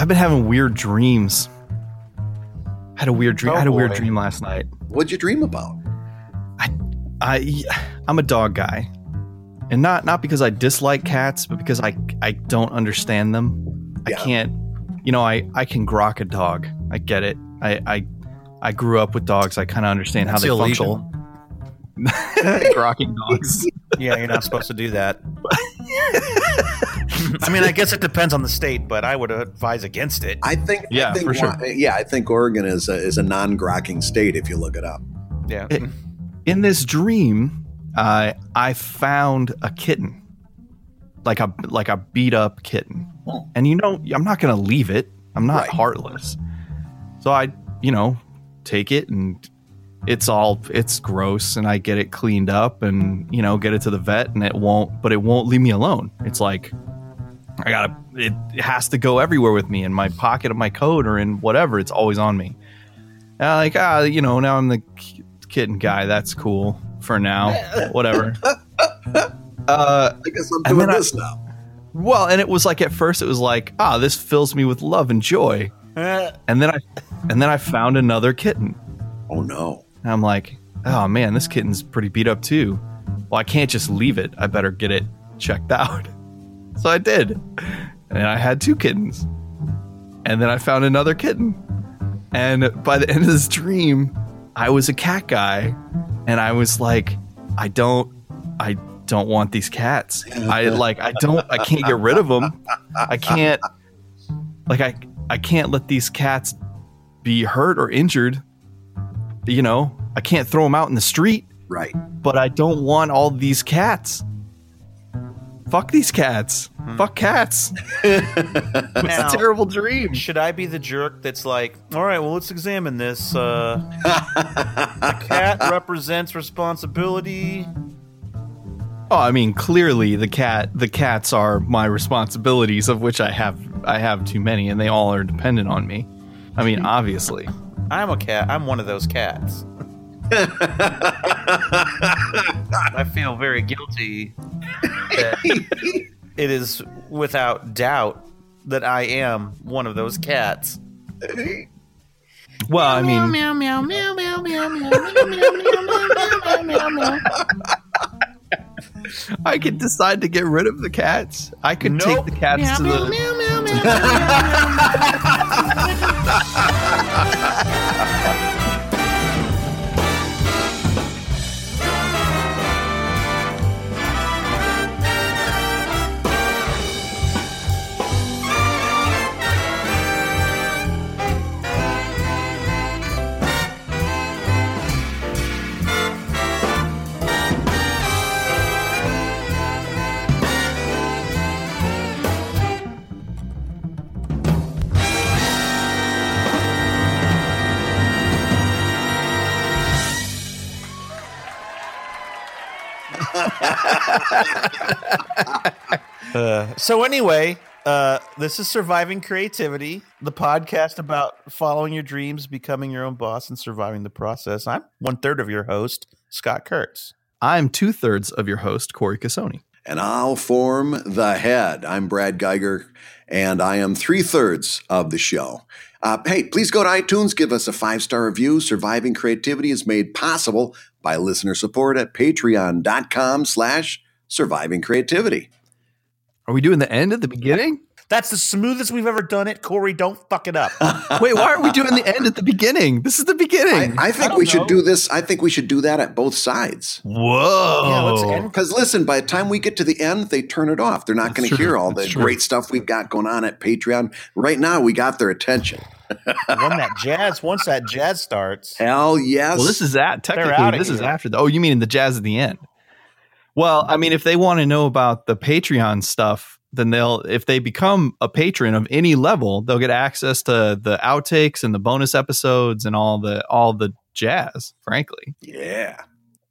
I've been having weird dreams. I had a weird dream last night. What'd you dream about? I'm a dog guy, and not because I dislike cats, but because I don't understand them. Yeah. I can't, I can grok a dog. I get it. I grew up with dogs. I kind of understand how they function. Grokking dogs. Yeah, you're not supposed to do that. I mean, I guess it depends on the state, but I would advise against it. I think Oregon is a non-grokking state if you look it up. Yeah. In this dream, I found a kitten, like a beat up kitten, and I'm not going to leave it. I'm not heartless, so I take it, and it's gross, and I get it cleaned up, and get it to the vet, and it won't leave me alone. It's like it has to go everywhere with me, in my pocket of my coat or in whatever. It's always on me. And now I'm the kitten guy. That's cool for now. Whatever. I guess I'm doing this now. Well, and it was like, at first it was like, this fills me with love and joy. And then I found another kitten. Oh no. And I'm like, oh man, this kitten's pretty beat up too. Well, I can't just leave it. I better get it checked out. So I did. And I had two kittens. And then I found another kitten. And by the end of this dream, I was a cat guy. And I was like, I don't want these cats. I can't get rid of them. I can't let these cats be hurt or injured. I can't throw them out in the street. Right. But I don't want all these cats. Fuck these cats. Fuck cats. It's a terrible dream. Should I be the jerk that's like, all right, well, let's examine this. The cat represents responsibility. Oh, I mean, clearly the cats are my responsibilities, of which I have too many, and they all are dependent on me. I mean, obviously. I'm a cat. I'm one of those cats. I feel very guilty. It is without doubt that I am one of those cats. Well, I mean, meow meow meow meow meow meow meow meow meow meow meow. I could decide to get rid of the cats. I could take the cats to the. Meow, meow, meow, meow, meow, meow. So anyway, this is Surviving Creativity, the podcast about following your dreams, becoming your own boss, and surviving the process. I'm 1/3 of your host, Scott Kurtz. I'm 2/3 of your host, Corey Cassoni. And I'll form the head. I'm Brad Geiger, and I am 3/3 of the show. Hey, please go to iTunes, give us a 5-star review. Surviving Creativity is made possible by listener support at patreon.com/surviving creativity. Are we doing the end at the beginning? That's the smoothest we've ever done it. Corey, don't fuck it up. Wait, why aren't we doing the end at the beginning? This is the beginning. I think we should do this. I think we should do that at both sides. Whoa. Yeah, because listen, by the time we get to the end, they turn it off. They're not going to hear all the great stuff we've got going on at Patreon. Right now, we got their attention. Once that jazz starts. Hell yes. Well, this is that. Technically, this is after. Oh, you mean the jazz at the end? Well, I mean, if they want to know about the Patreon stuff, then if they become a patron of any level, they'll get access to the outtakes and the bonus episodes and all the jazz, frankly. Yeah.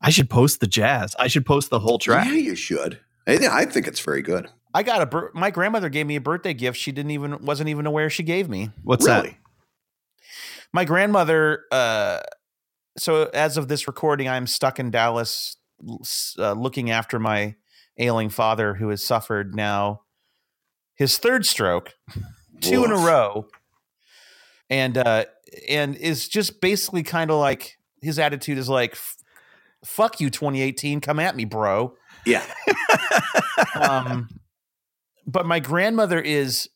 I should post the jazz. I should post the whole track. Yeah, you should. I think it's very good. I got my grandmother gave me a birthday gift. She wasn't even aware she gave me. What's really? That? My grandmother. So as of this recording, I'm stuck in Dallas, looking after my ailing father, who has suffered now his third stroke. two in a row, and is just basically kind of like his attitude is like, "Fuck you, 2018, come at me, bro." Yeah. But my grandmother is.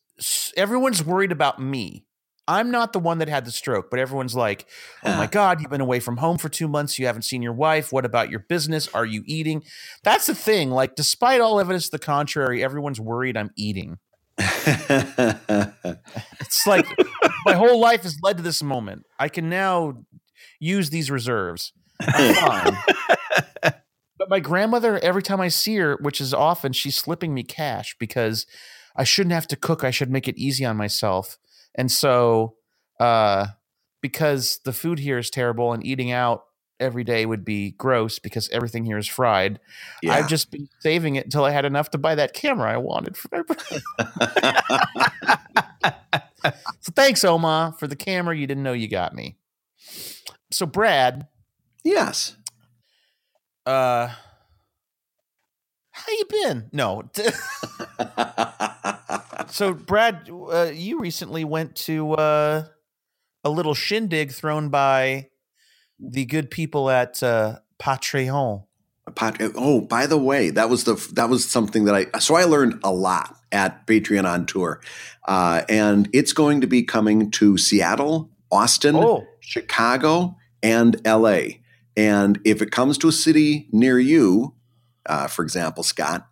Everyone's worried about me. I'm not the one that had the stroke, but everyone's like, oh my God, you've been away from home for 2 months. You haven't seen your wife. What about your business? Are you eating? That's the thing. Like, despite all evidence to the contrary, everyone's worried I'm eating. It's like my whole life has led to this moment. I can now use these reserves. I'm fine. But my grandmother, every time I see her, which is often, she's slipping me cash because I shouldn't have to cook. I should make it easy on myself. And so, because the food here is terrible and eating out every day would be gross because everything here is fried, yeah. I've just been saving it until I had enough to buy that camera I wanted for everybody. So thanks, Oma, for the camera you didn't know you got me. So, Brad. Yes. How you been? No. So, Brad, you recently went to a little shindig thrown by the good people at Patreon. Oh, by the way, that was something that I learned a lot at Patreon on tour, and it's going to be coming to Seattle, Austin, Chicago, and L.A. And if it comes to a city near you, for example, Scott,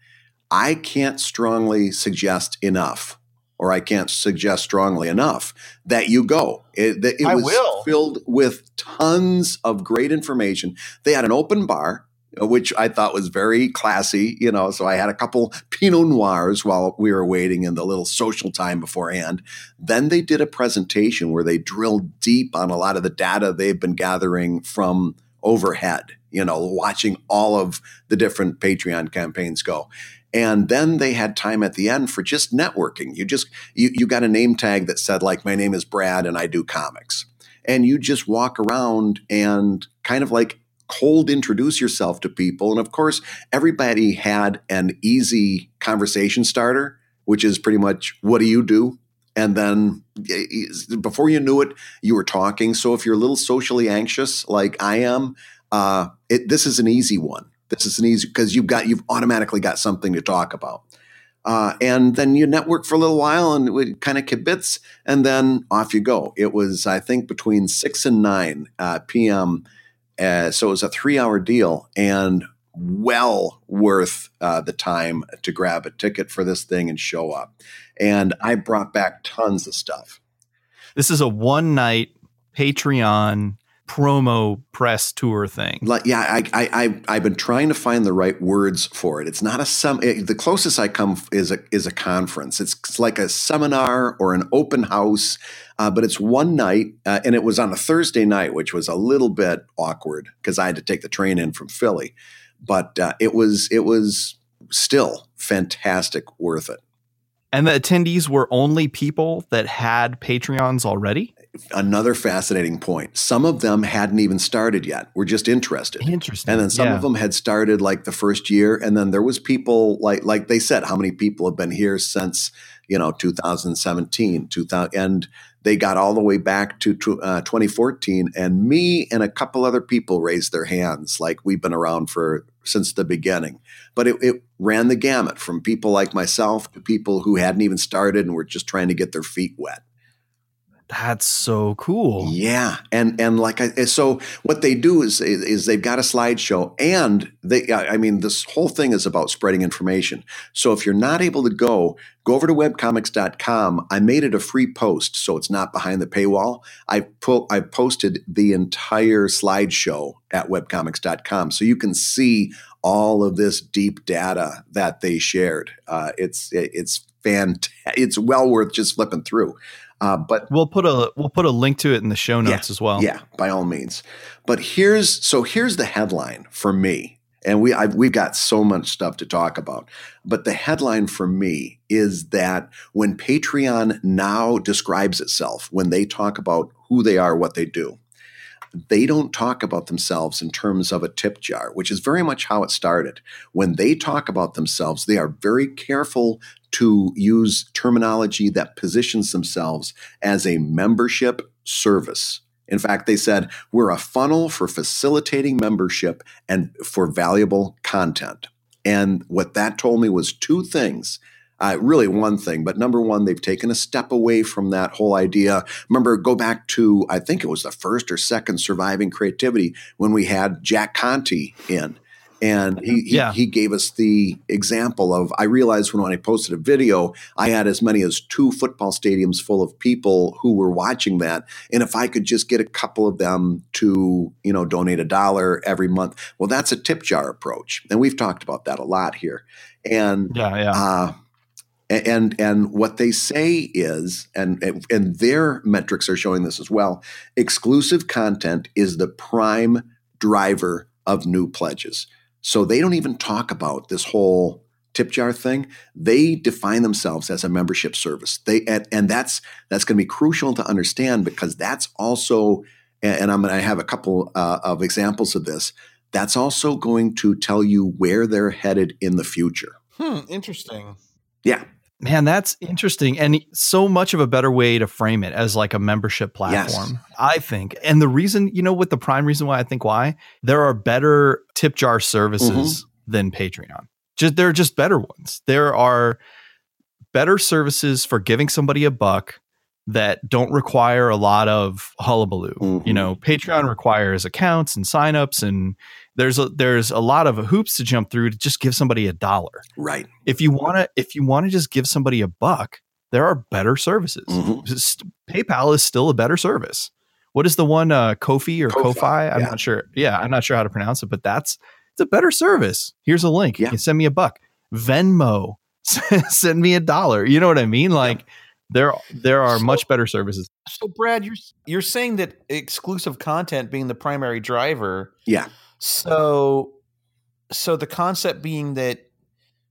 I can't strongly suggest enough, or I can't suggest strongly enough that you go. It was filled with tons of great information. They had an open bar, which I thought was very classy, you know, so I had a couple Pinot Noirs while we were waiting in the little social time beforehand. Then they did a presentation where they drilled deep on a lot of the data they've been gathering from overhead, you know, watching all of the different Patreon campaigns go. And then they had time at the end for just networking. You got a name tag that said, like, my name is Brad and I do comics. And you just walk around and kind of like cold introduce yourself to people. And of course, everybody had an easy conversation starter, which is pretty much, what do you do? And then before you knew it, you were talking. So if you're a little socially anxious, like I am, this is an easy one. This is an easy, because you've automatically got something to talk about. And then you network for a little while and kind of kibitz, and then off you go. It was, I think, between 6 and 9 p.m. So it was a 3-hour deal and well worth the time to grab a ticket for this thing and show up. And I brought back tons of stuff. This is a one-night Patreon promo press tour thing. Yeah, I've been trying to find the right words for it. It's not a the closest I come is a conference. It's like a seminar or an open house, but it's one night, and it was on a Thursday night, which was a little bit awkward because I had to take the train in from Philly. But it was still fantastic, worth it. And the attendees were only people that had Patreons already? Another fascinating point. Some of them hadn't even started yet. We're just interested. Interesting. And then some of them had started like the first year. And then there was people like they said, how many people have been here since, you know, 2017, and they got all the way back to 2014. And me and a couple other people raised their hands. Like, we've been around since the beginning, but it ran the gamut from people like myself to people who hadn't even started and were just trying to get their feet wet. That's so cool. Yeah. And so what they do is they've got a slideshow, and this whole thing is about spreading information. So if you're not able to go over to webcomics.com. I made it a free post, so it's not behind the paywall. I posted the entire slideshow at webcomics.com. So you can see all of this deep data that they shared. It's fantastic. It's well worth just flipping through. But we'll put a link to it in the show notes as well. Yeah, by all means. But here's the headline for me. And we've got so much stuff to talk about. But the headline for me is that when Patreon now describes itself, when they talk about who they are, what they do, they don't talk about themselves in terms of a tip jar, which is very much how it started. When they talk about themselves, they are very careful to use terminology that positions themselves as a membership service. In fact, they said, we're a funnel for facilitating membership and for valuable content. And what that told me was two things. Really one thing, but number one, they've taken a step away from that whole idea. Remember, go back to, I think it was the first or second Surviving Creativity when we had Jack Conte in. And he gave us the example of, I realized when I posted a video, I had as many as 2 football stadiums full of people who were watching that. And if I could just get a couple of them to, you know, donate $1 every month, well, that's a tip jar approach. And we've talked about that a lot here. And, and what they say is, and their metrics are showing this as well, exclusive content is the prime driver of new pledges. So they don't even talk about this whole tip jar thing. They define themselves as a membership service. And that's going to be crucial to understand, because that's also, and I'm going to have a couple of examples of this, that's also going to tell you where they're headed in the future. Interesting. Yeah. Man, that's interesting. And so much of a better way to frame it as like a membership platform, yes. I think. And the reason, you know what, the prime reason why I think why, there are better tip jar services than Patreon. Just, there are just better ones. There are better services for giving somebody $1 that don't require a lot of hullabaloo. You know, Patreon requires accounts and signups, and there's a lot of hoops to jump through to just give somebody $1. Right. If you want to just give somebody $1, there are better services. PayPal is still a better service. What is the one, Ko-fi or Ko-fi? I'm not sure. Yeah. I'm not sure how to pronounce it, but it's a better service. Here's a link. You can send me $1. Venmo, send me $1. You know what I mean? Like, there are much better services. So Brad, you're saying that exclusive content being the primary driver. Yeah. So the concept being that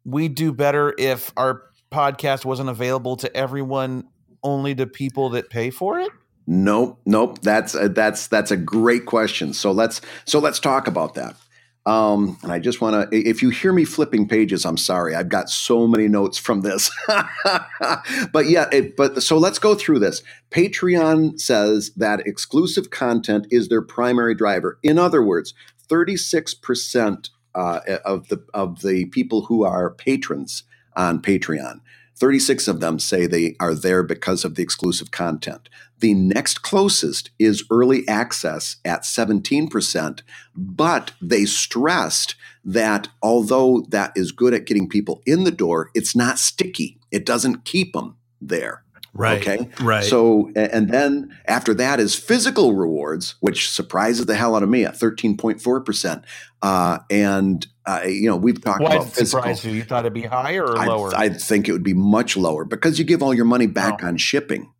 we do better if our podcast wasn't available to everyone, only to people that pay for it? Nope. That's a great question. So let's talk about that. And I just want to, if you hear me flipping pages, I'm sorry. I've got so many notes from this, but let's go through this. Patreon says that exclusive content is their primary driver. In other words, 36% of the people who are patrons on Patreon, 36 of them say they are there because of the exclusive content. The next closest is early access at 17%, but they stressed that although that is good at getting people in the door, it's not sticky. It doesn't keep them there. Right. Okay. Right. So, and then after that is physical rewards, which surprises the hell out of me at 13.4%. We've talked about physical. Surprised you? You thought it'd be higher or lower? I think it would be much lower because you give all your money back on shipping.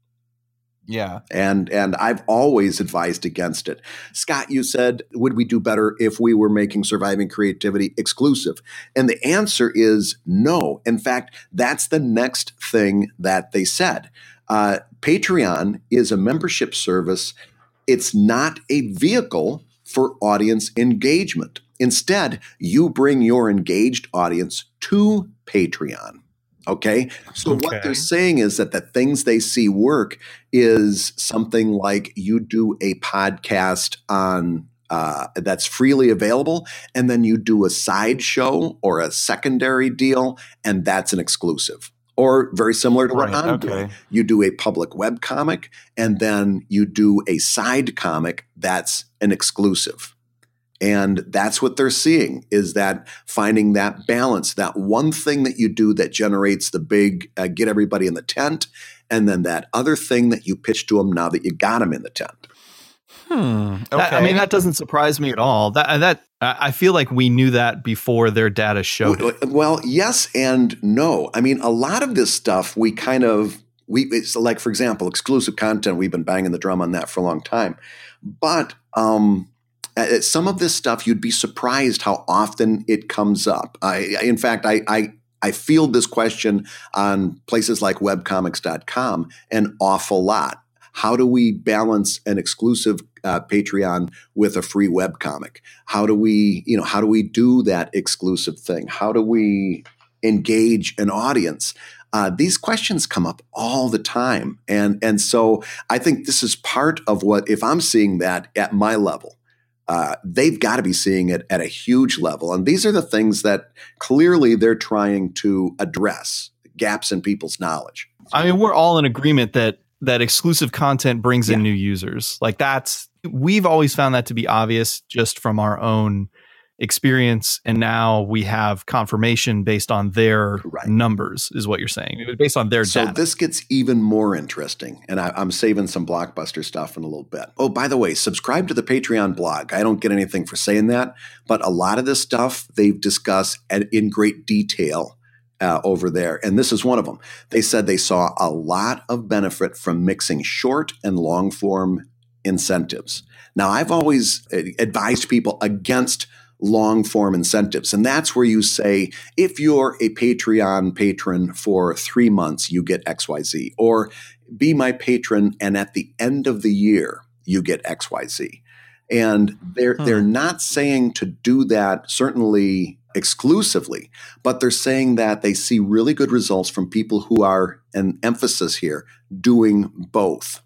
Yeah. And I've always advised against it. Scott, you said, would we do better if we were making Surviving Creativity exclusive? And the answer is no. In fact, that's the next thing that they said. Patreon is a membership service. It's not a vehicle for audience engagement. Instead, you bring your engaged audience to Patreon. Okay. So what they're saying is that the things they see work is something like you do a podcast on that's freely available, and then you do a side show or a secondary deal, and that's an exclusive. Or very similar to what I'm doing. You do a public web comic, and then you do a side comic that's an exclusive. And that's what they're seeing, is that finding that balance, that one thing that you do that generates the big get everybody in the tent, and then that other thing that you pitch to them now that you got them in the tent. Okay. That doesn't surprise me at all. That I feel like we knew that before their data showed it. Well, yes and no. I mean, a lot of this stuff we kind of it's like, for example, exclusive content. We've been banging the drum on that for a long time, but. Some of this stuff, you'd be surprised how often it comes up. In fact, I field this question on places like webcomics.com an awful lot. How do we balance an exclusive Patreon with a free webcomic? How do we do that exclusive thing? How do we engage an audience? These questions come up all the time. And so I think this is part of what, if I'm seeing that at my level, they've got to be seeing it at a huge level. And these are the things that clearly they're trying to address, gaps in people's knowledge. I mean, we're all in agreement that exclusive content brings in new users. Like we've always found that to be obvious just from our own experience. And now we have confirmation based on their numbers is what you're saying. Based on their data. So this gets even more interesting. And I'm saving some blockbuster stuff in a little bit. Oh, by the way, subscribe to the Patreon blog. I don't get anything for saying that, but a lot of this stuff they've discussed in great detail over there. And this is one of them. They said they saw a lot of benefit from mixing short and long form incentives. Now, I've always advised people against long form incentives. And that's where you say, if you're a Patreon patron for 3 months, you get XYZ, or be my patron. And at the end of the year, you get XYZ. And they're not saying to do that, certainly exclusively, but they're saying that they see really good results from people who are, an emphasis here, doing both.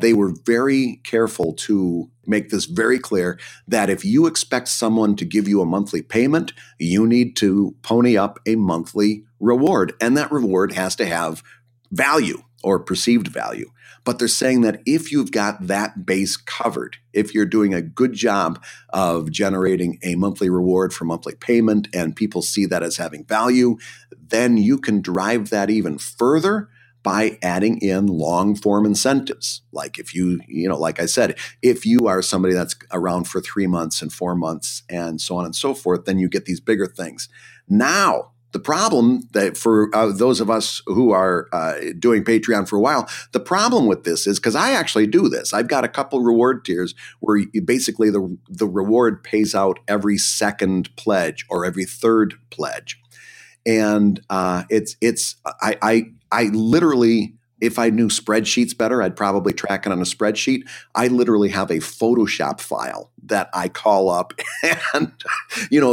They were very careful to make this very clear that if you expect someone to give you a monthly payment, you need to pony up a monthly reward. And that reward has to have value or perceived value. But they're saying that if you've got that base covered, if you're doing a good job of generating a monthly reward for monthly payment and people see that as having value, then you can drive that even further by adding in long form incentives. Like if you like I said, if you are somebody that's around for 3 months and 4 months and so on and so forth, then you get these bigger things. Now, the problem that for those of us who are doing Patreon for a while, the problem with this is, because I actually do this, I've got a couple reward tiers where basically the reward pays out every second pledge or every third pledge. And I literally, if I knew spreadsheets better, I'd probably track it on a spreadsheet. I literally have a Photoshop file that I call up and,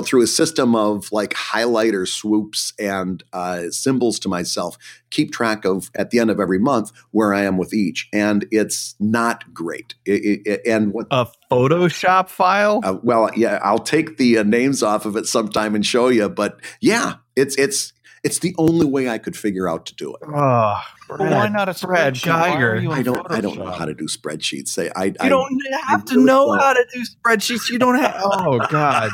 through a system of like highlighter swoops and symbols to myself, keep track of at the end of every month where I am with each. And it's not great. A Photoshop file? I'll take the names off of it sometime and show you. But yeah, it's the only way I could figure out to do it. Well, why not a spreadsheet? Geiger. I don't know how to do spreadsheets. You don't have to know how to do spreadsheets. You don't have. Oh God.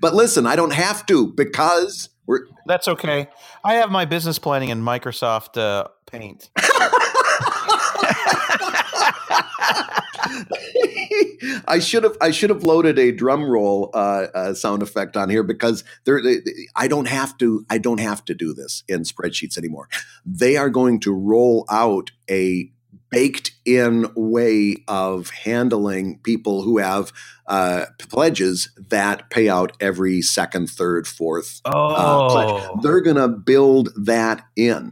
But listen, I don't have to because we're. That's okay. I have my business planning in Microsoft Paint. I should have loaded a drum roll sound effect on here because I don't have to do this in spreadsheets anymore. They are going to roll out a baked-in way of handling people who have pledges that pay out every second, third, fourth pledge. They're going to build that in.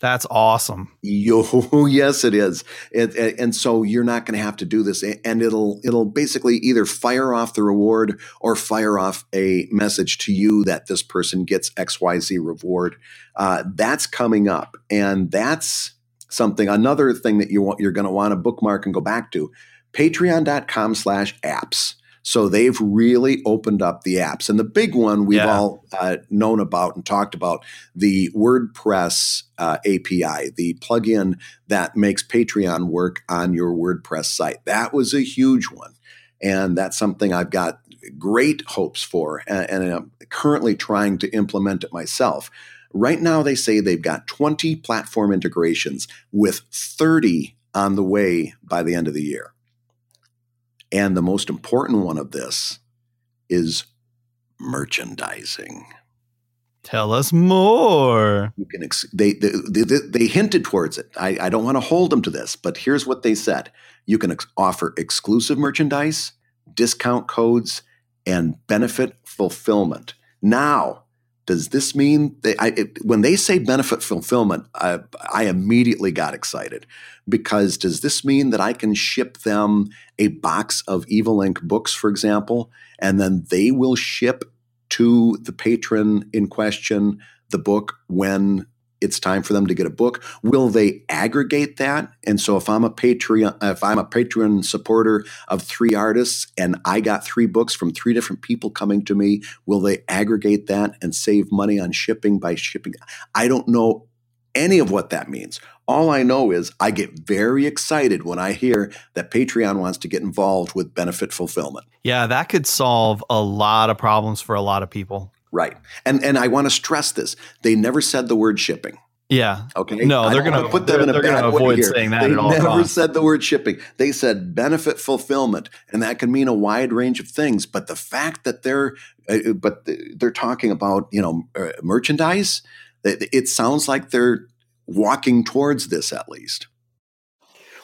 That's awesome. Yes, it is. And so you're not going to have to do this. And it'll basically either fire off the reward or fire off a message to you that this person gets XYZ reward. That's coming up. And that's another thing that you're going to want to bookmark and go back to. Patreon.com/apps. So they've really opened up the apps. And the big one we've all known about and talked about, the WordPress API, the plugin that makes Patreon work on your WordPress site. That was a huge one. And that's something I've got great hopes for. And I'm currently trying to implement it myself. Right now, they say they've got 20 platform integrations with 30 on the way by the end of the year. And the most important one of this is merchandising. Tell us more. You can they hinted towards it. I don't want to hold them to this, but here's what they said. You can offer exclusive merchandise, discount codes, and benefit fulfillment. Now, does this mean when they say benefit fulfillment, I immediately got excited because does this mean that I can ship them a box of Evil Ink books, for example, and then they will ship to the patron in question the book when it's time for them to get a book. Will they aggregate that? And so if I'm a Patreon supporter of 3 artists and I got 3 books from 3 different people coming to me, will they aggregate that and save money on shipping by shipping? I don't know any of what that means. All I know is I get very excited when I hear that Patreon wants to get involved with benefit fulfillment. Yeah, that could solve a lot of problems for a lot of people. Right. And I want to stress this. They never said the word shipping. Yeah. Okay. No, they're going to put them in a bad way here. Saying that they at all never costs. Said the word shipping. They said benefit fulfillment, and that can mean a wide range of things. But the fact that they're talking about, merchandise, it sounds like they're walking towards this at least.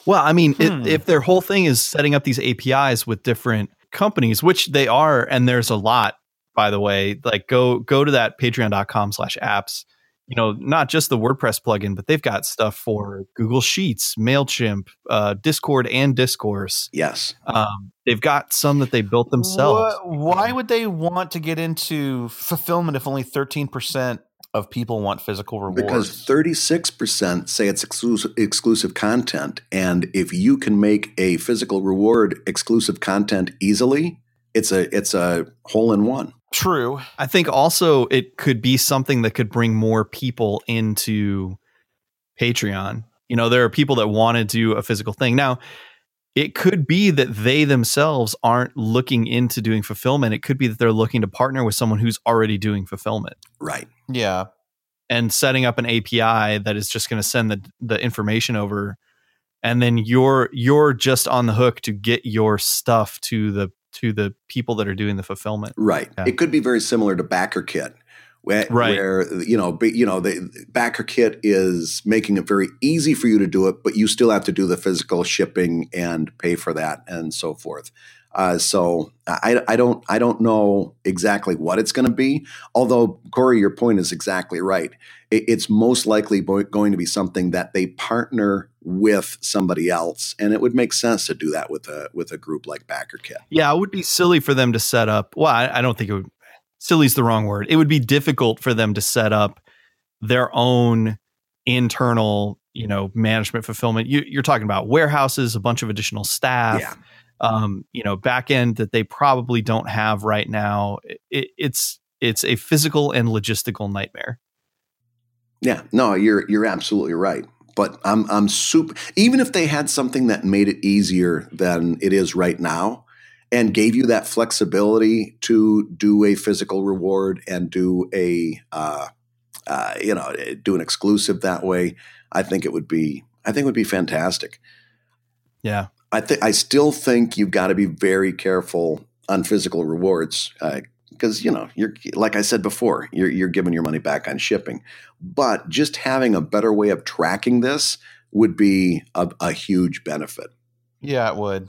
Well, I mean, if their whole thing is setting up these APIs with different companies, which they are, and there's a lot. By the way, like go to that patreon.com/apps, not just the WordPress plugin, but they've got stuff for Google Sheets, MailChimp, Discord and Discourse. Yes. They've got some that they built themselves. Why would they want to get into fulfillment if only 13% of people want physical rewards? Because 36% say it's exclusive content. And if you can make a physical reward exclusive content easily, it's a hole in one. True. I think also it could be something that could bring more people into Patreon. There are people that want to do a physical thing. Now, it could be that they themselves aren't looking into doing fulfillment. It could be that they're looking to partner with someone who's already doing fulfillment. Right. Yeah. And setting up an API that is just going to send the information over. And then you're just on the hook to get your stuff to the people that are doing the fulfillment. Right. Yeah. It could be very similar to BackerKit, where BackerKit is making it very easy for you to do it, but you still have to do the physical shipping and pay for that and so forth. So I don't know exactly what it's going to be. Although Corey, your point is exactly right. It's most likely going to be something that they partner with somebody else, and it would make sense to do that with a group like BackerKit. Yeah, it would be silly for them to set up. Well, I don't think it would. Silly is the wrong word. It would be difficult for them to set up their own internal, management fulfillment. You're talking about warehouses, a bunch of additional staff. Yeah. Back end that they probably don't have right now. It's a physical and logistical nightmare. Yeah, no, you're absolutely right. But I'm super, even if they had something that made it easier than it is right now and gave you that flexibility to do a physical reward and do an exclusive that way, I think it would be fantastic. Yeah. I still think you've got to be very careful on physical rewards because, you're, like I said before, you're giving your money back on shipping. But just having a better way of tracking this would be a huge benefit. Yeah, it would.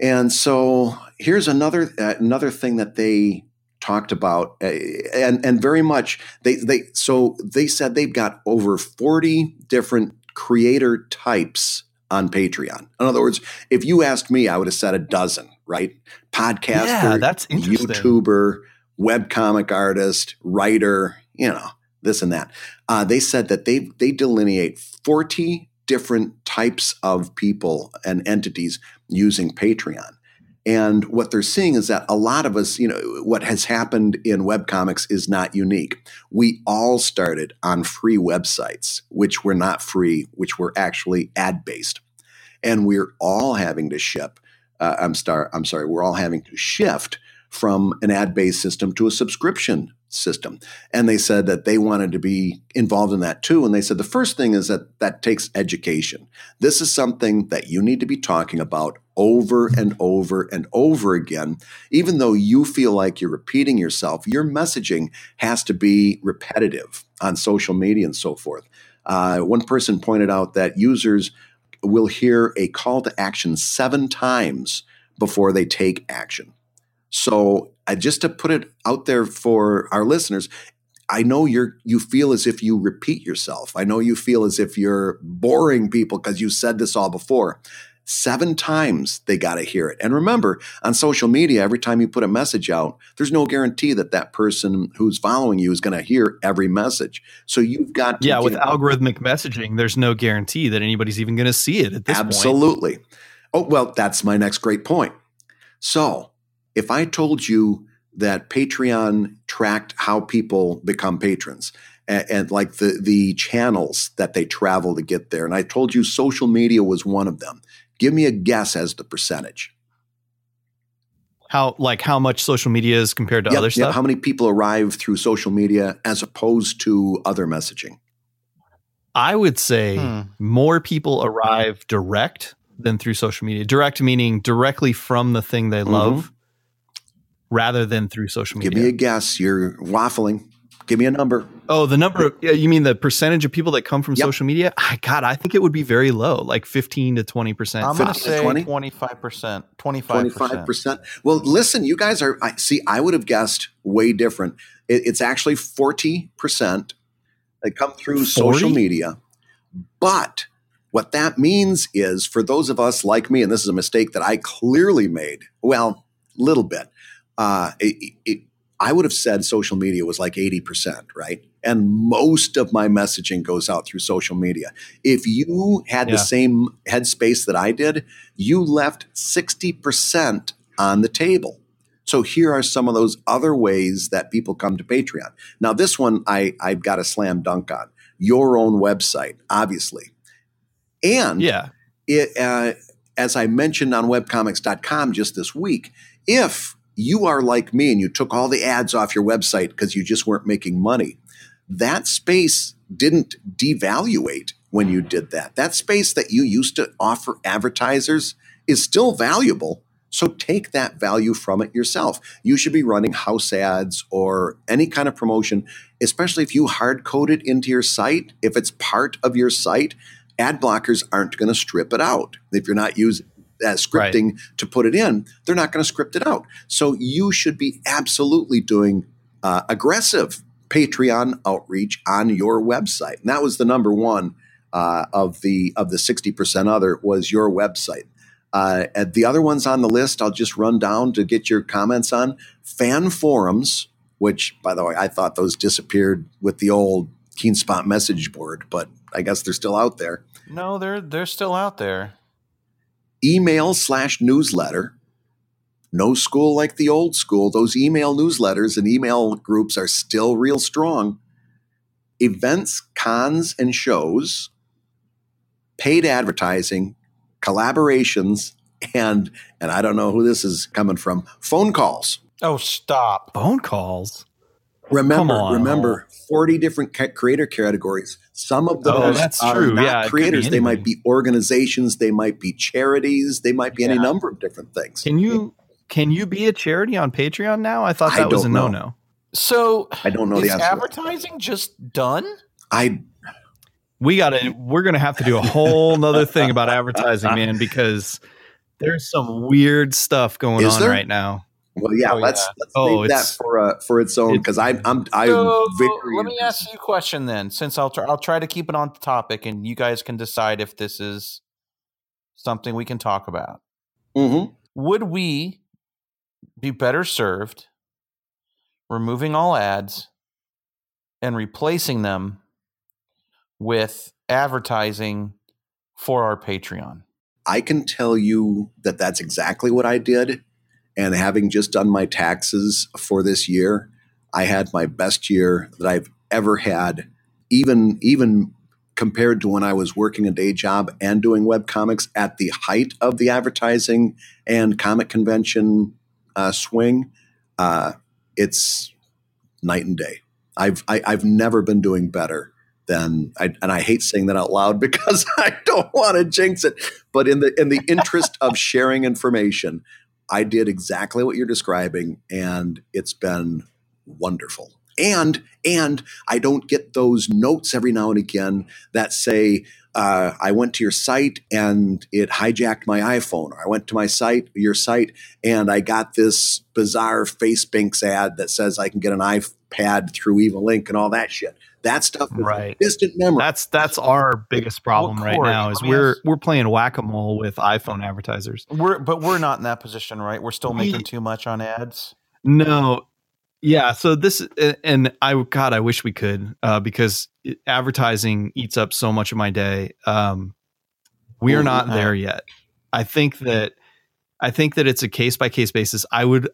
And so here's another thing that they talked about, and very much they said they've got over 40 different creator types on Patreon. In other words, if you asked me, I would have said a dozen, right? Podcaster, that's YouTuber, webcomic artist, writer, this and that. They said that they delineate 40 different types of people and entities using Patreon. And what they're seeing is that a lot of us, what has happened in webcomics is not unique. We all started on free websites, which were not free, which were actually ad-based. And we're all having to we're all having to shift from an ad-based system to a subscription system. And they said that they wanted to be involved in that too. And they said the first thing is that takes education. This is something that you need to be talking about over and over and over again. Even though you feel like you're repeating yourself, your messaging has to be repetitive on social media and so forth. One person pointed out that users will hear a call to action 7 times before they take action. So just to put it out there for our listeners, I know you feel as if you repeat yourself. I know you feel as if you're boring people because you said this all before. 7 times they got to hear it. And remember, on social media, every time you put a message out, there's no guarantee that that person who's following you is going to hear every message. So you've got to with algorithmic messaging, there's no guarantee that anybody's even going to see it at this point. Absolutely. Oh, well, that's my next great point. So if I told you that Patreon tracked how people become patrons and like the channels that they travel to get there, and I told you social media was one of them, give me a guess as the percentage. How much social media is compared to other stuff? Yeah, how many people arrive through social media as opposed to other messaging? I would say more people arrive direct than through social media. Direct meaning directly from the thing they love rather than through social media. Give me a guess. You're waffling. Give me a number. Oh, the number. You mean the percentage of people that come from social media? God, I think it would be very low, like 15 to 20%. I'm going to say 25%. 25%. Well, listen, you guys are, I would have guessed way different. It's actually 40% that come through social media. But what that means is for those of us like me, and this is a mistake that I clearly made, well, a little bit, I would have said social media was like 80%, right? And most of my messaging goes out through social media. If you had the same headspace that I did, you left 60% on the table. So here are some of those other ways that people come to Patreon. Now, this one I've got a slam dunk on. Your own website, obviously. And as I mentioned on webcomics.com just this week, if you are like me and you took all the ads off your website because you just weren't making money, that space didn't devaluate when you did that. That space that you used to offer advertisers is still valuable. So take that value from it yourself. You should be running house ads or any kind of promotion, especially if you hard code it into your site. If it's part of your site, ad blockers aren't going to strip it out. If you're not using scripting to put it in, they're not going to script it out. So you should be absolutely doing aggressive Patreon outreach on your website. And that was the number one of the 60% other was your website. And the other ones on the list, I'll just run down to get your comments on. Fan forums, which, by the way, I thought those disappeared with the old Keen Spot message board, but I guess they're still out there. No, they're still out there. Email/newsletter. No school like the old school. Those email newsletters and email groups are still real strong. Events, cons, and shows, paid advertising, collaborations, and I don't know who this is coming from, phone calls. Oh, stop. Phone calls? Remember, 40 different creator categories. Some of those are true. Not creators. They might be organizations. They might be charities. They might be any number of different things. Can you be a charity on Patreon now? I thought that was a no-no. So I don't know. Is the advertising just done? We're going to have to do a whole nother thing about advertising, man, because there's some weird stuff going on right now. Well, let's leave that for its own, because let me ask you a question then, since I'll try to keep it on the topic, and you guys can decide if this is something we can talk about. Mm-hmm. Would we be better served removing all ads and replacing them with advertising for our Patreon? I can tell you that that's exactly what I did. And having just done my taxes for this year, I had my best year that I've ever had, even compared to when I was working a day job and doing webcomics at the height of the advertising and comic convention swing. It's night and day. I've never been doing better than I hate saying that out loud because I don't want to jinx it. But in the interest of sharing information, I did exactly what you're describing, and it's been wonderful. And I don't get those notes every now and again that say, I went to your site and it hijacked my iPhone, or I went to your site, and I got this bizarre Facebanks ad that says I can get an iPad through Evil Ink and all that shit. That stuff is right. Distant memory. That's our biggest problem right now is we're playing whack-a-mole with iPhone advertisers. But we're not in that position, right? We're still making too much on ads. No. Yeah. So this, and I wish we could, because advertising eats up so much of my day. We are not there yet. I think that it's a case by case basis. I would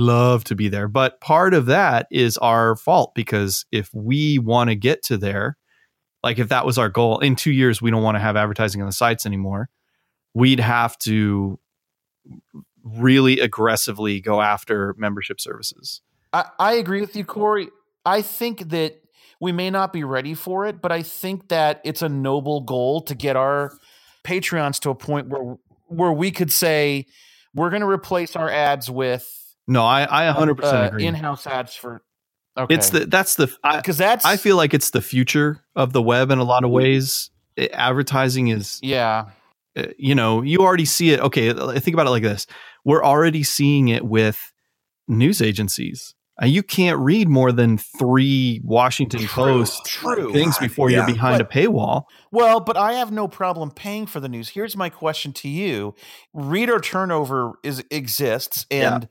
love to be there, but part of that is our fault, because if we want to get to there, like if that was our goal, in 2 years we don't want to have advertising on the sites anymore. We'd have to really aggressively go after membership services. I agree with you, Corey. I think that we may not be ready for it, but I think that it's a noble goal to get our Patreons to a point where we could say, we're going to replace our ads with. No, I 100% agree. In-house ads for. Okay. I feel like it's the future of the web in a lot of ways. Advertising is. Yeah. You already see it. Okay. Think about it like this. We're already seeing it with news agencies. You can't read more than 3 Washington Post things before you're behind a paywall. Well, but I have no problem paying for the news. Here's my question to you. Reader turnover exists. And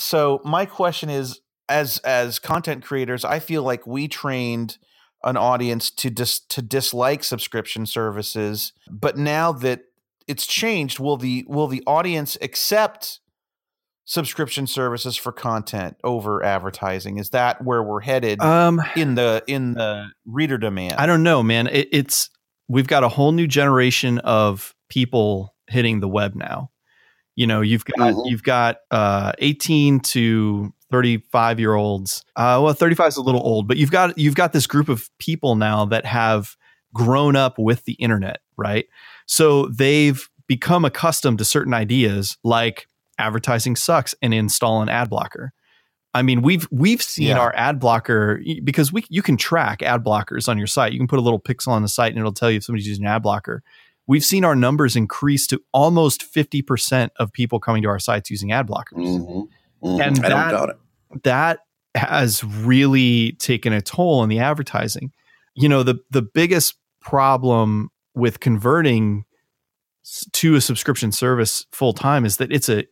so my question is, as content creators, I feel like we trained an audience to dislike subscription services. But now that it's changed, will the audience accept subscription services for content over advertising? Is that where we're headed in the reader demand? I don't know, man. We've got a whole new generation of people hitting the web now. You know, you've got 18 to 35 year olds. 35 is a little old, but you've got this group of people now that have grown up with the internet, right? So they've become accustomed to certain ideas like advertising sucks and install an ad blocker. I mean, we've seen our ad blocker, because you can track ad blockers on your site. You can put a little pixel on the site and it'll tell you if somebody's using an ad blocker. We've seen our numbers increase to almost 50% of people coming to our sites using ad blockers. Mm-hmm. Mm-hmm. And I don't doubt it. That has really taken a toll on the advertising. You know, the biggest problem with converting to a subscription service full time is that it's a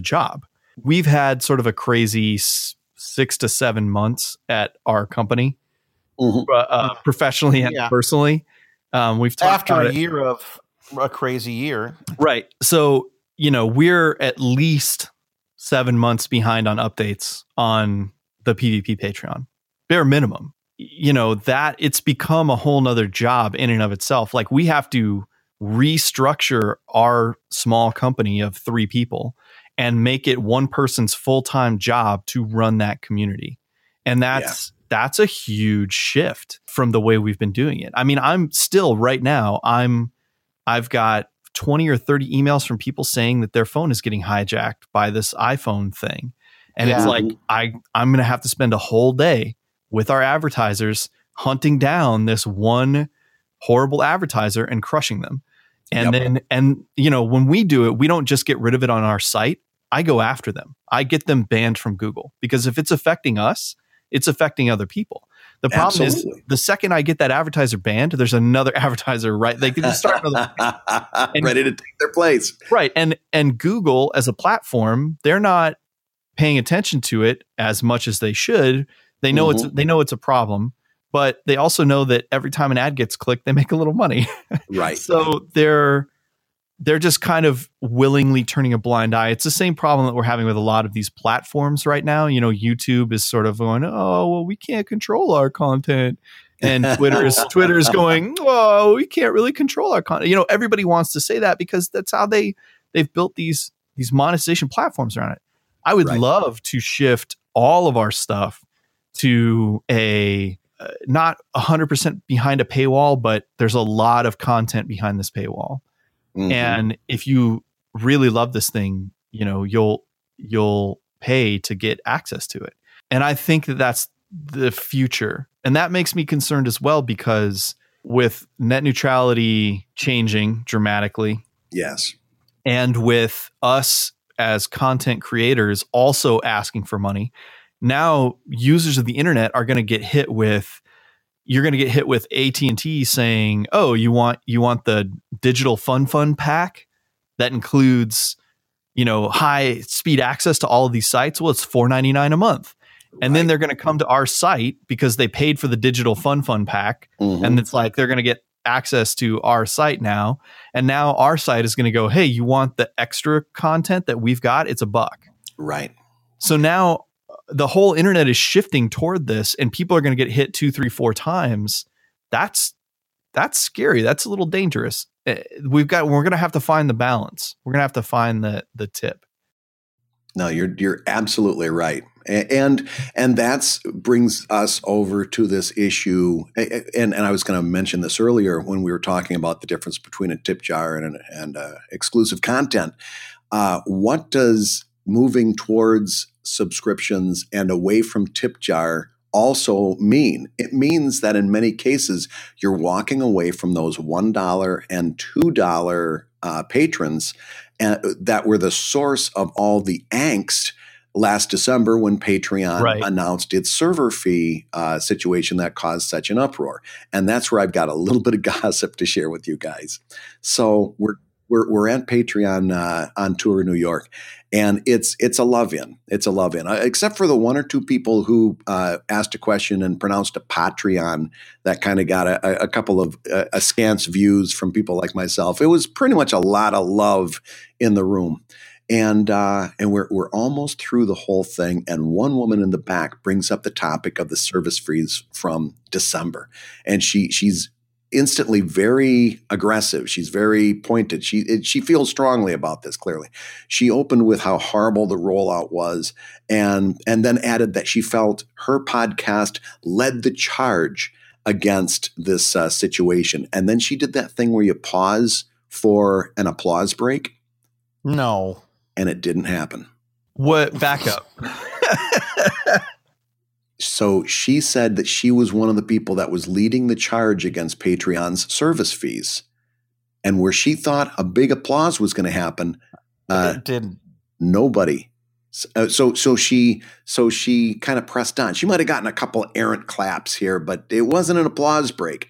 job. We've had sort of a crazy 6 to 7 months at our company, professionally and personally. We've talked after a year of a crazy year, right? So we're at least 7 months behind on updates on the PvP Patreon, bare minimum. That it's become a whole nother job in and of itself. Like, we have to restructure our small company of 3 people and make it one person's full-time job to run that community. And that's a huge shift from the way we've been doing it. I mean, I'm still right now, I've got 20 or 30 emails from people saying that their phone is getting hijacked by this iPhone thing. And it's like, I'm going to have to spend a whole day with our advertisers hunting down this one horrible advertiser and crushing them. And then when we do it, we don't just get rid of it on our site. I go after them. I get them banned from Google, because if it's affecting us, it's affecting other people. The problem is, the second I get that advertiser banned, there's another advertiser, right? They can just start another ready to take their place. Right. And Google as a platform, they're not paying attention to it as much as they should. They know it's a problem. But they also know that every time an ad gets clicked, they make a little money. Right. So they're just kind of willingly turning a blind eye. It's the same problem that we're having with a lot of these platforms right now. You know, YouTube is sort of going, oh, well, we can't control our content. And Twitter's going, oh, we can't really control our content. You know, everybody wants to say that because that's how they've built these monetization platforms around it. I would love to shift all of our stuff to a... not 100% behind a paywall, but there's a lot of content behind this paywall. Mm-hmm. And if you really love this thing, you'll pay to get access to it. And I think that that's the future. And that makes me concerned as well, because with net neutrality changing dramatically. Yes. And with us as content creators also asking for money, now users of the internet are going to get hit with, you're going to get hit with AT&T saying, "Oh, you want the digital fun pack that includes, you know, high speed access to all of these sites." Well, it's $4.99 a month. And then they're going to come to our site because they paid for the digital fun pack. Mm-hmm. And it's like, they're going to get access to our site now. And now our site is going to go, "Hey, you want the extra content that we've got? It's $1." Right. So now the whole internet is shifting toward this, and people are going to get hit 2, 3, 4 times. That's scary. That's a little dangerous. We're going to have to find the balance. We're going to have to find the tip. No, you're absolutely right. And that brings us over to this issue. And I was going to mention this earlier when we were talking about the difference between a tip jar and exclusive content. What does moving towards subscriptions and away from tip jar also mean? It means that in many cases, you're walking away from those $1 and $2 patrons that were the source of all the angst last December when Patreon announced its server fee situation that caused such an uproar. And that's where I've got a little bit of gossip to share with you guys. So we're at Patreon on tour in New York, and it's a love-in. It's a love-in, except for the 1 or 2 people who asked a question and pronounced a Patreon that kind of got a couple of askance views from people like myself. It was pretty much a lot of love in the room. And we're almost through the whole thing, and one woman in the back brings up the topic of the service fees from December, and she's instantly very aggressive. She's very pointed. She feels strongly about this. Clearly, she opened with how horrible the rollout was, and then added that she felt her podcast led the charge against this situation. And then she did that thing where you pause for an applause break. No. And it didn't happen. What? Back up. So she said that she was one of the people that was leading the charge against Patreon's service fees. And where she thought a big applause was going to happen, it didn't. Nobody. So she kind of pressed on. She might have gotten a couple errant claps here, but it wasn't an applause break.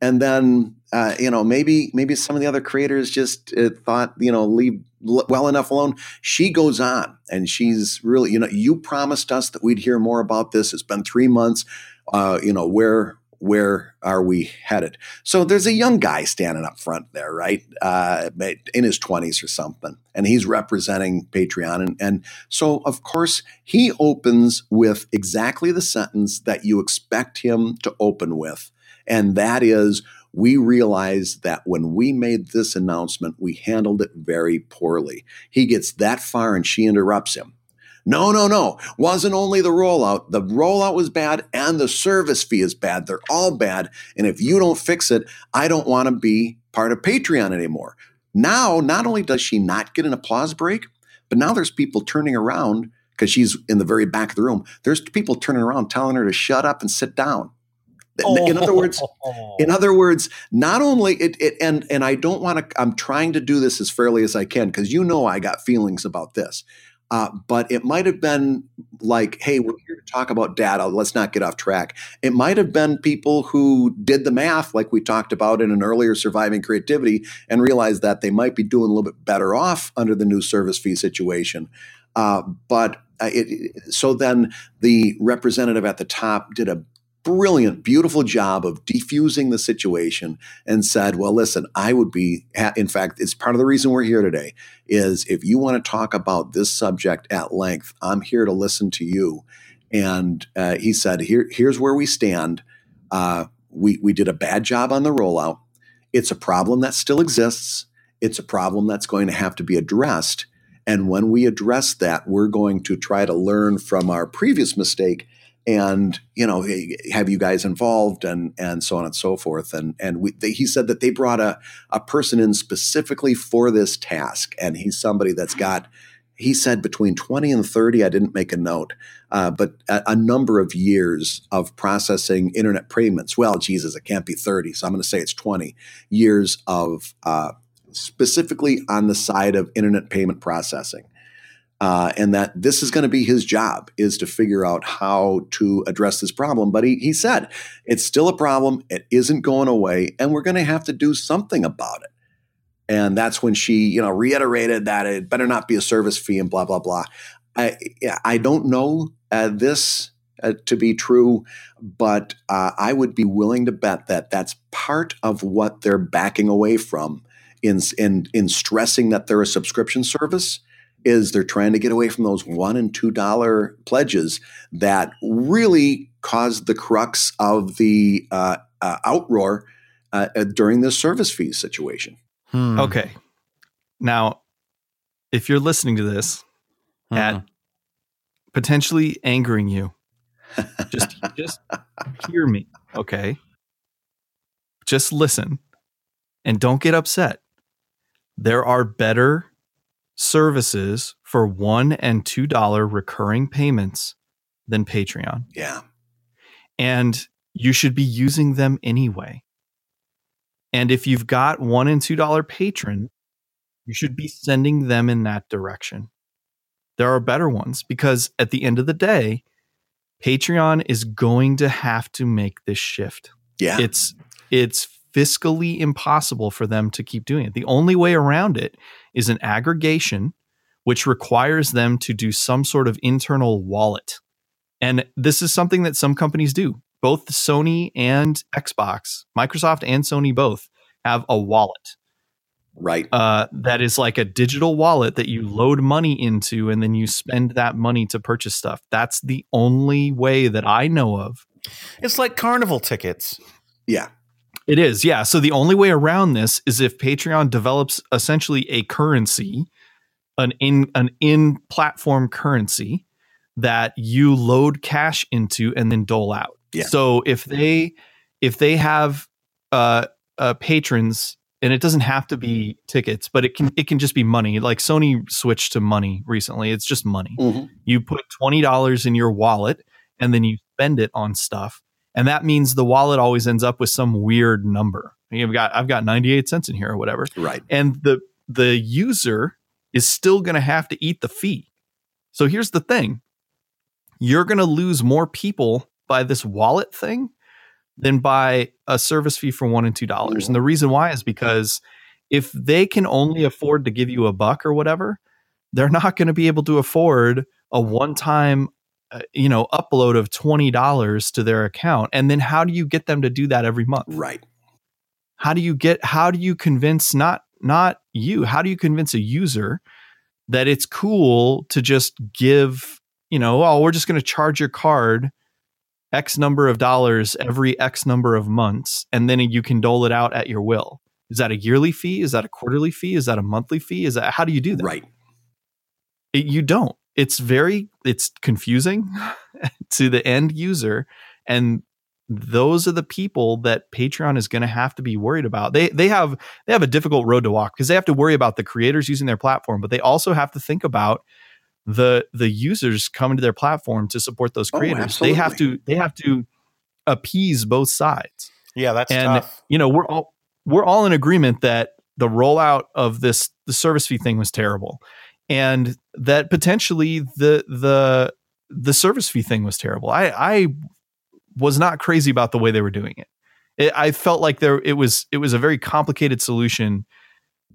And then maybe some of the other creators just thought, leave well enough alone. She goes on, and she's really, you promised us that we'd hear more about this. It's been 3 months. Where are we headed? So there's a young guy standing up front there, right? In his 20s or something, and he's representing Patreon. And so, of course, he opens with exactly the sentence that you expect him to open with. And that is, "We realized that when we made this announcement, we handled it very poorly." He gets that far and she interrupts him. No. Wasn't only the rollout. The rollout was bad and the service fee is bad. They're all bad. And if you don't fix it, I don't want to be part of Patreon anymore. Now, not only does she not get an applause break, but now there's people turning around because she's in the very back of the room. There's people turning around telling her to shut up and sit down. In other words, not only it and I don't want to, I'm trying to do this as fairly as I can, because I got feelings about this, but it might have been like, "Hey, we're here to talk about data. Let's not get off track." It might have been people who did the math, like we talked about in an earlier Surviving Creativity, and realized that they might be doing a little bit better off under the new service fee situation. So then the representative at the top did a brilliant, beautiful job of defusing the situation and said, "Well, listen, in fact, it's part of the reason we're here today is if you want to talk about this subject at length, I'm here to listen to you." And he said, here's where we stand. We did a bad job on the rollout. It's a problem that still exists. It's a problem that's going to have to be addressed. And when we address that, we're going to try to learn from our previous mistake and, have you guys involved and so on and so forth. He said that they brought a person in specifically for this task. And he's somebody that's got, he said, between 20 and 30, I didn't make a note, but a number of years of processing internet payments. Well, Jesus, it can't be 30. So I'm going to say it's 20 years of specifically on the side of internet payment processing. and that this is going to be his job, is to figure out how to address this problem. But he said, it's still a problem. It isn't going away, and we're going to have to do something about it. And that's when she, reiterated that it better not be a service fee and blah, blah, blah. I don't know this to be true, but I would be willing to bet that that's part of what they're backing away from in stressing that they're a subscription service, is they're trying to get away from those $1 and $2 pledges that really caused the crux of the outroar during this service fee situation. Okay. Now, if you're listening to this at potentially angering you, just hear me. Okay. Just listen and don't get upset. There are better services for $1 and $2 recurring payments than Patreon. Yeah. And you should be using them anyway. And if you've got $1 and $2 patrons, you should be sending them in that direction. There are better ones, because at the end of the day, Patreon is going to have to make this shift. Yeah. It's fiscally impossible for them to keep doing it. The only way around it is an aggregation, which requires them to do some sort of internal wallet. And this is something that some companies do. Both Sony and Xbox, Microsoft and Sony both have a wallet. Right. That is like a digital wallet that you load money into, and then you spend that money to purchase stuff. That's the only way that I know of. It's like carnival tickets. Yeah. It is. Yeah. So the only way around this is if Patreon develops essentially a currency, an in platform currency that you load cash into and then dole out. Yeah. So if they have patrons, and it doesn't have to be tickets, but it can just be money. Like Sony switched to money recently. It's just money. Mm-hmm. You put $20 in your wallet and then you spend it on stuff. And that means the wallet always ends up with some weird number. I've got 98 cents in here or whatever. Right. And the user is still going to have to eat the fee. So here's the thing. You're going to lose more people by this wallet thing than by a service fee for $1 and $2. And the reason why is because if they can only afford to give you $1 or whatever, they're not going to be able to afford a one-time, upload of $20 to their account. And then how do you get them to do that every month? Right. How do you convince not you? How do you convince a user that it's cool to just give? We're just going to charge your card X number of dollars every X number of months, and then you can dole it out at your will. Is that a yearly fee? Is that a quarterly fee? Is that a monthly fee? How do you do that? Right. You don't. It's confusing to the end user. And those are the people that Patreon is going to have to be worried about. They have a difficult road to walk, because they have to worry about the creators using their platform, but they also have to think about the users coming to their platform to support those creators. Oh, they have to appease both sides. Yeah, that's tough. We're all in agreement that the rollout of the service fee thing was terrible, and that potentially the service fee thing was terrible. I was not crazy about the way they were doing it. I felt like it was a very complicated solution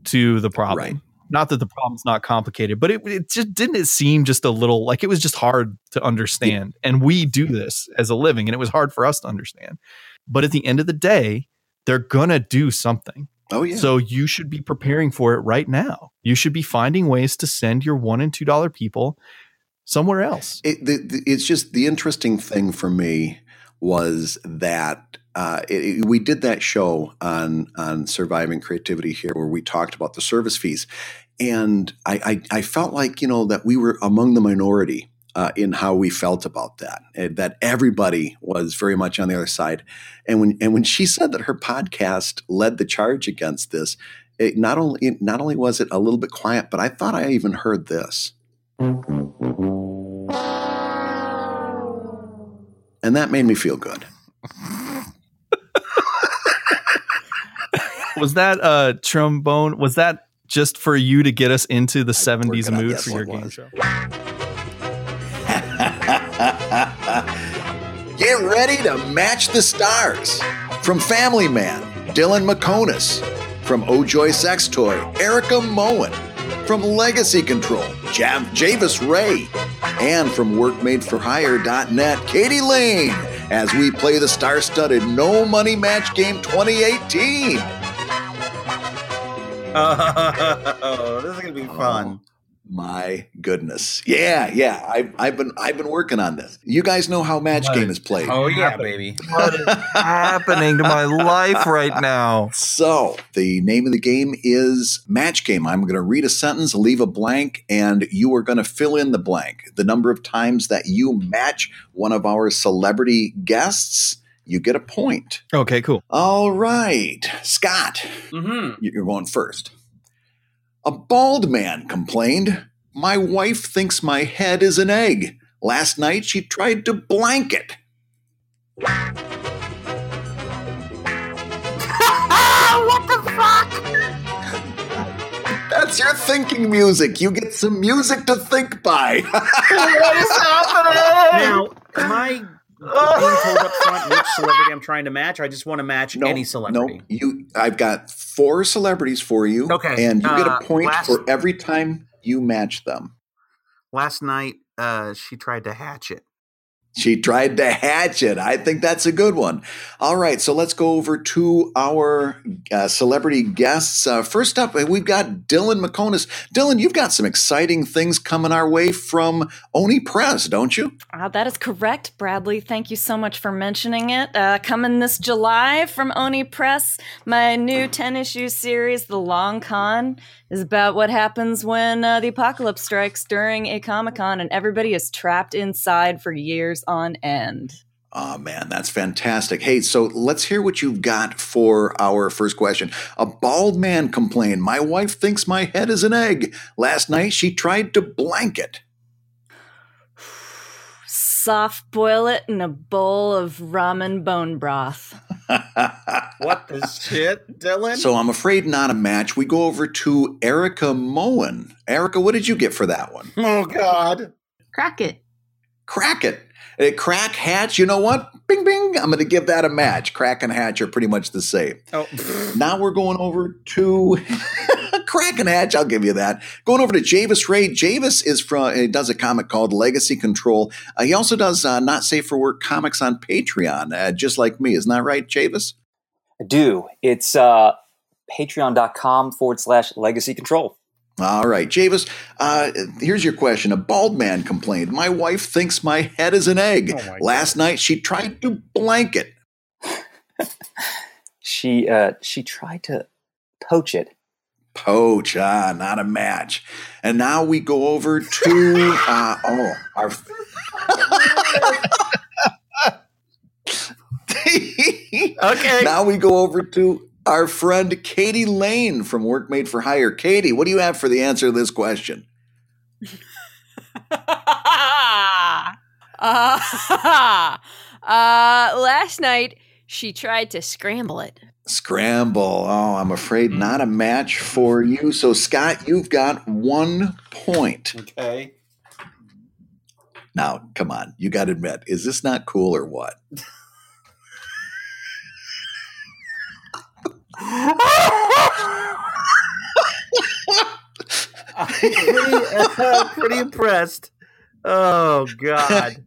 to the problem. Right. Not that the problem's not complicated, but it just didn't seem just a little like it was just hard to understand. Yeah. And we do this as a living, and it was hard for us to understand. But at the end of the day, they're going to do something. Oh, yeah. So you should be preparing for it right now. You should be finding ways to send your $1 and $2 people somewhere else. It's just the interesting thing for me was that we did that show on surviving creativity here, where we talked about the service fees, and I felt like that we were among the minority in how we felt about that. That everybody was very much on the other side, and when she said that her podcast led the charge against this, it not only was it a little bit quiet, but I thought I even heard this. And that made me feel good. Was that a trombone? Was that just for you to get us into the 70s mood for your game show. Get ready to match the stars. From Family Man, Dylan McConus. From Oh Joy Sex Toy, Erica Moen. From Legacy Control, Javis Ray. And from WorkMadeForHire.net, Katie Lane, as we play the star-studded No Money Match Game 2018. Oh, this is going to be fun. My goodness. Yeah. I've been working on this. You guys know how Match Game is played. Oh yeah, baby. What is happening to my life right now? So the name of the game is Match Game. I'm going to read a sentence, leave a blank, and you are going to fill in the blank. The number of times that you match one of our celebrity guests, you get a point. Okay, cool. All right. Scott, You're going first. A bald man complained, "My wife thinks my head is an egg. Last night she tried to blank it." What the fuck? That's your thinking music. You get some music to think by. What is happening? Now, being told up front which celebrity I'm trying to match. I just want to match any celebrity. No, I've got four celebrities for you. Okay. And you get a point for every time you match them. Last night, she tried to hatch it. I think that's a good one. All right. So let's go over to our celebrity guests. First up, we've got Dylan McConus. Dylan, you've got some exciting things coming our way from Oni Press, don't you? That is correct, Bradley. Thank you so much for mentioning it. Coming this July from Oni Press, my new 10-issue series, The Long Con, is about what happens when the apocalypse strikes during a Comic-Con and everybody is trapped inside for years on end. Oh, man, that's fantastic. Hey, so let's hear what you've got for our first question. A bald man complained, "My wife thinks my head is an egg. Last night she tried to blank it." Soft boil it in a bowl of ramen bone broth. What the shit, Dylan? So I'm afraid not a match. We go over to Erica Moen. Erica, what did you get for that one? Oh, God. Crack it. A crack, hatch, you know what? Bing, bing. I'm going to give that a match. Crack and hatch are pretty much the same. Oh. Now we're going over to crack and hatch. I'll give you that. Going over to Javis Ray. Javis is he does a comic called Legacy Control. He also does Not Safe for Work comics on Patreon, just like me. Isn't that right, Javis? I do. It's patreon.com/Legacy Control. All right, Javis, here's your question. A bald man complained, "My wife thinks my head is an egg. Last night she tried to blank it." She tried to poach it. Poach, not a match. And now we go over to our Okay. Now we go over to our friend Katie Lane from Work Made for Hire. Katie, what do you have for the answer to this question? Last night, she tried to scramble it. Scramble. Oh, I'm afraid not a match for you. So, Scott, you've got 1 point. Okay. Now, come on. You got to admit, is this not cool or what? I'm pretty impressed. Oh God.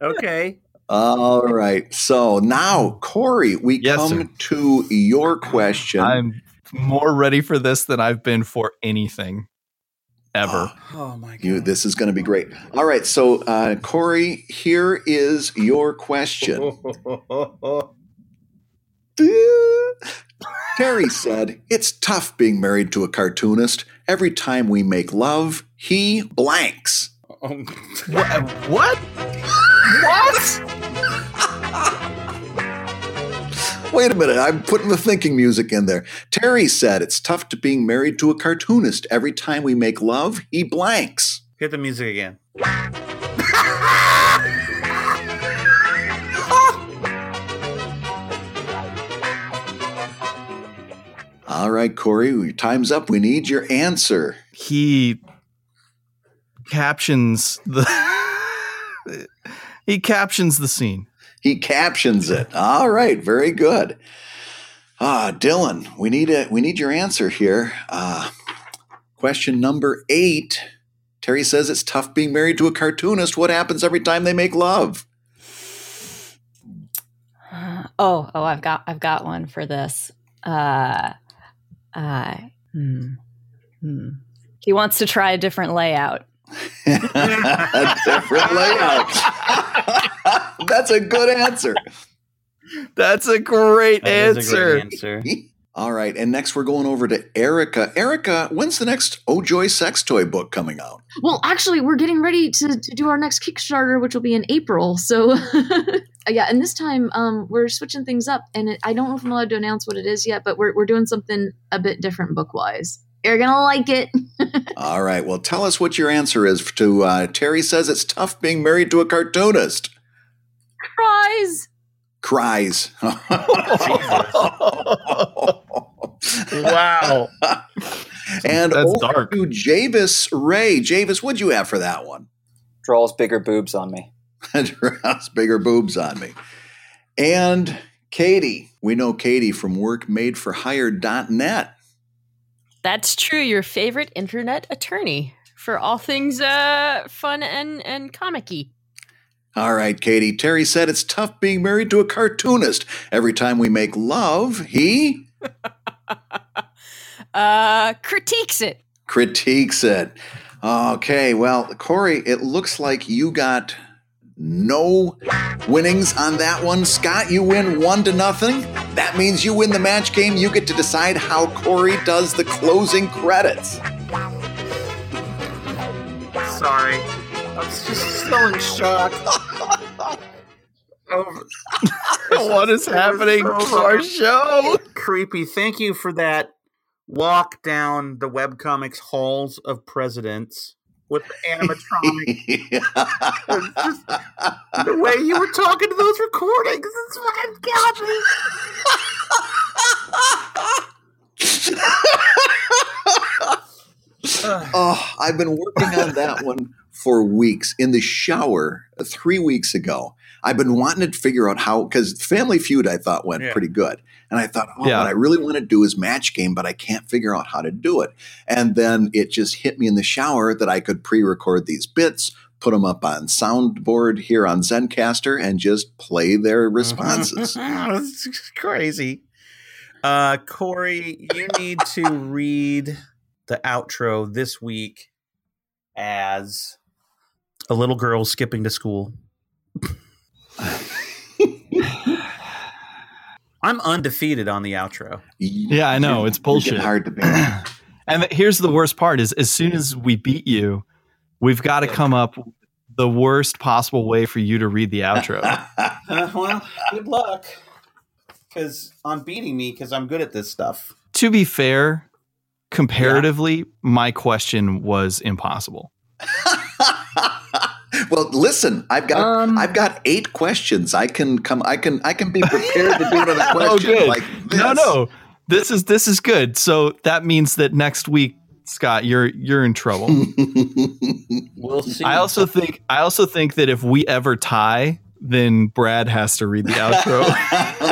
Okay. All right. So now, Corey, we come to your question. I'm more ready for this than I've been for anything ever. Oh my God. This is going to be great. All right. So Corey, here is your question. Terry said, "It's tough being married to a cartoonist. Every time we make love, he blanks." What? What? Wait a minute. I'm putting the thinking music in there. Terry said, "It's tough to being married to a cartoonist. Every time we make love, he blanks." Hit the music again. All right, Corey, your time's up. We need your answer. He captions the he captions the scene. He captions it. All right, very good. Dylan, we need your answer here. Question number 8. Terry says it's tough being married to a cartoonist. What happens every time they make love? Oh, I've got one for this. He wants to try a different layout. A different layout. That's a good answer. That's a great answer. All right. And next we're going over to Erica. Erica, when's the next Oh Joy Sex Toy book coming out? Well, actually, we're getting ready to do our next Kickstarter, which will be in April. So, yeah. And this time we're switching things up. And I don't know if I'm allowed to announce what it is yet, but we're doing something a bit different book-wise. You're going to like it. All right. Well, tell us what your answer is to Terry says it's tough being married to a cartoonist. Cries. Wow. And that's dark. To Javis Ray. Javis, what'd you have for that one? Draws bigger boobs on me. And Katie. We know Katie from workmadeforhire.net. That's true. Your favorite internet attorney for all things fun and comic-y. All right, Katie. Terry said it's tough being married to a cartoonist. Every time we make love, he... critiques it. Okay, well, Corey, it looks like you got no winnings on that one. Scott, you win 1-0. That means you win the match game. You get to decide how Corey does the closing credits. Sorry. I was just so in shock. What is happening to our show? Creepy. Thank you for that walk down the webcomics halls of presidents with the animatronic. Just, the way you were talking to those recordings is what got me. Oh, I've been working on that one for weeks. In the shower 3 weeks ago, I've been wanting to figure out how, because Family Feud I thought went pretty good. And I thought, what I really want to do is match game, but I can't figure out how to do it. And then it just hit me in the shower that I could pre-record these bits, put them up on soundboard here on Zencastr, and just play their responses. It's crazy. Corey, you need to read the outro this week as... a little girl skipping to school. I'm undefeated on the outro. Yeah, I know. It's bullshit. Hard to beat. And here's the worst part is as soon as we beat you, we've got to come up with the worst possible way for you to read the outro. Well, good luck on beating me because I'm good at this stuff. To be fair, comparatively, my question was impossible. Well, listen, I've got 8 questions. I can be prepared to do another question like this. No. This is good. So that means that next week, Scott, you're in trouble. We'll see. I also think that if we ever tie, then Brad has to read the outro.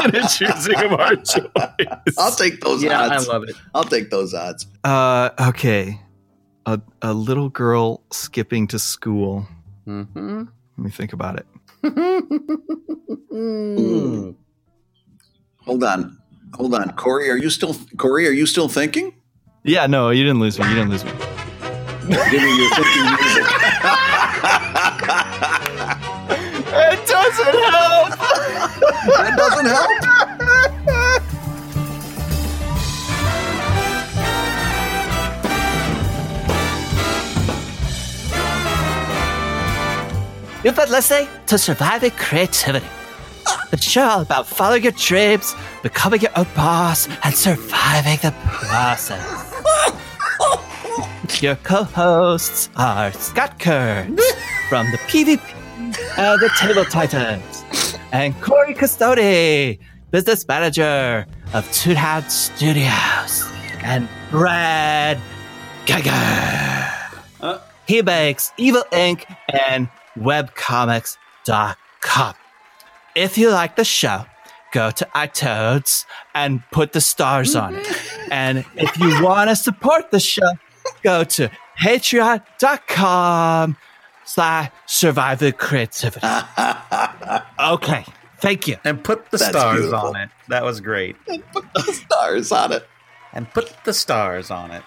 And it's choosing of our choice. I'll take those odds. I love it. I'll take those odds. Okay. A little girl skipping to school. Mm-hmm. Let me think about it. Hold on, Corey. Are you still thinking? Yeah, no, you didn't lose me. Give me your thinking music. It doesn't help. That doesn't help. You've been listening to Surviving Creativity, the show all about following your dreams, becoming your own boss, and surviving the process. Your co-hosts are Scott Kurtz from the PvP and the Table Titans, and Corey Custodi, business manager of Toon Hat Studios. and Brad Gaga. He makes Evil Ink and webcomics.com. If you like the show, go to iTunes and put the stars on it. And if you want to support the show, go to patreon.com/survivorcreativity. Okay. Thank you. And put the stars on it. That was great. And put the stars on it.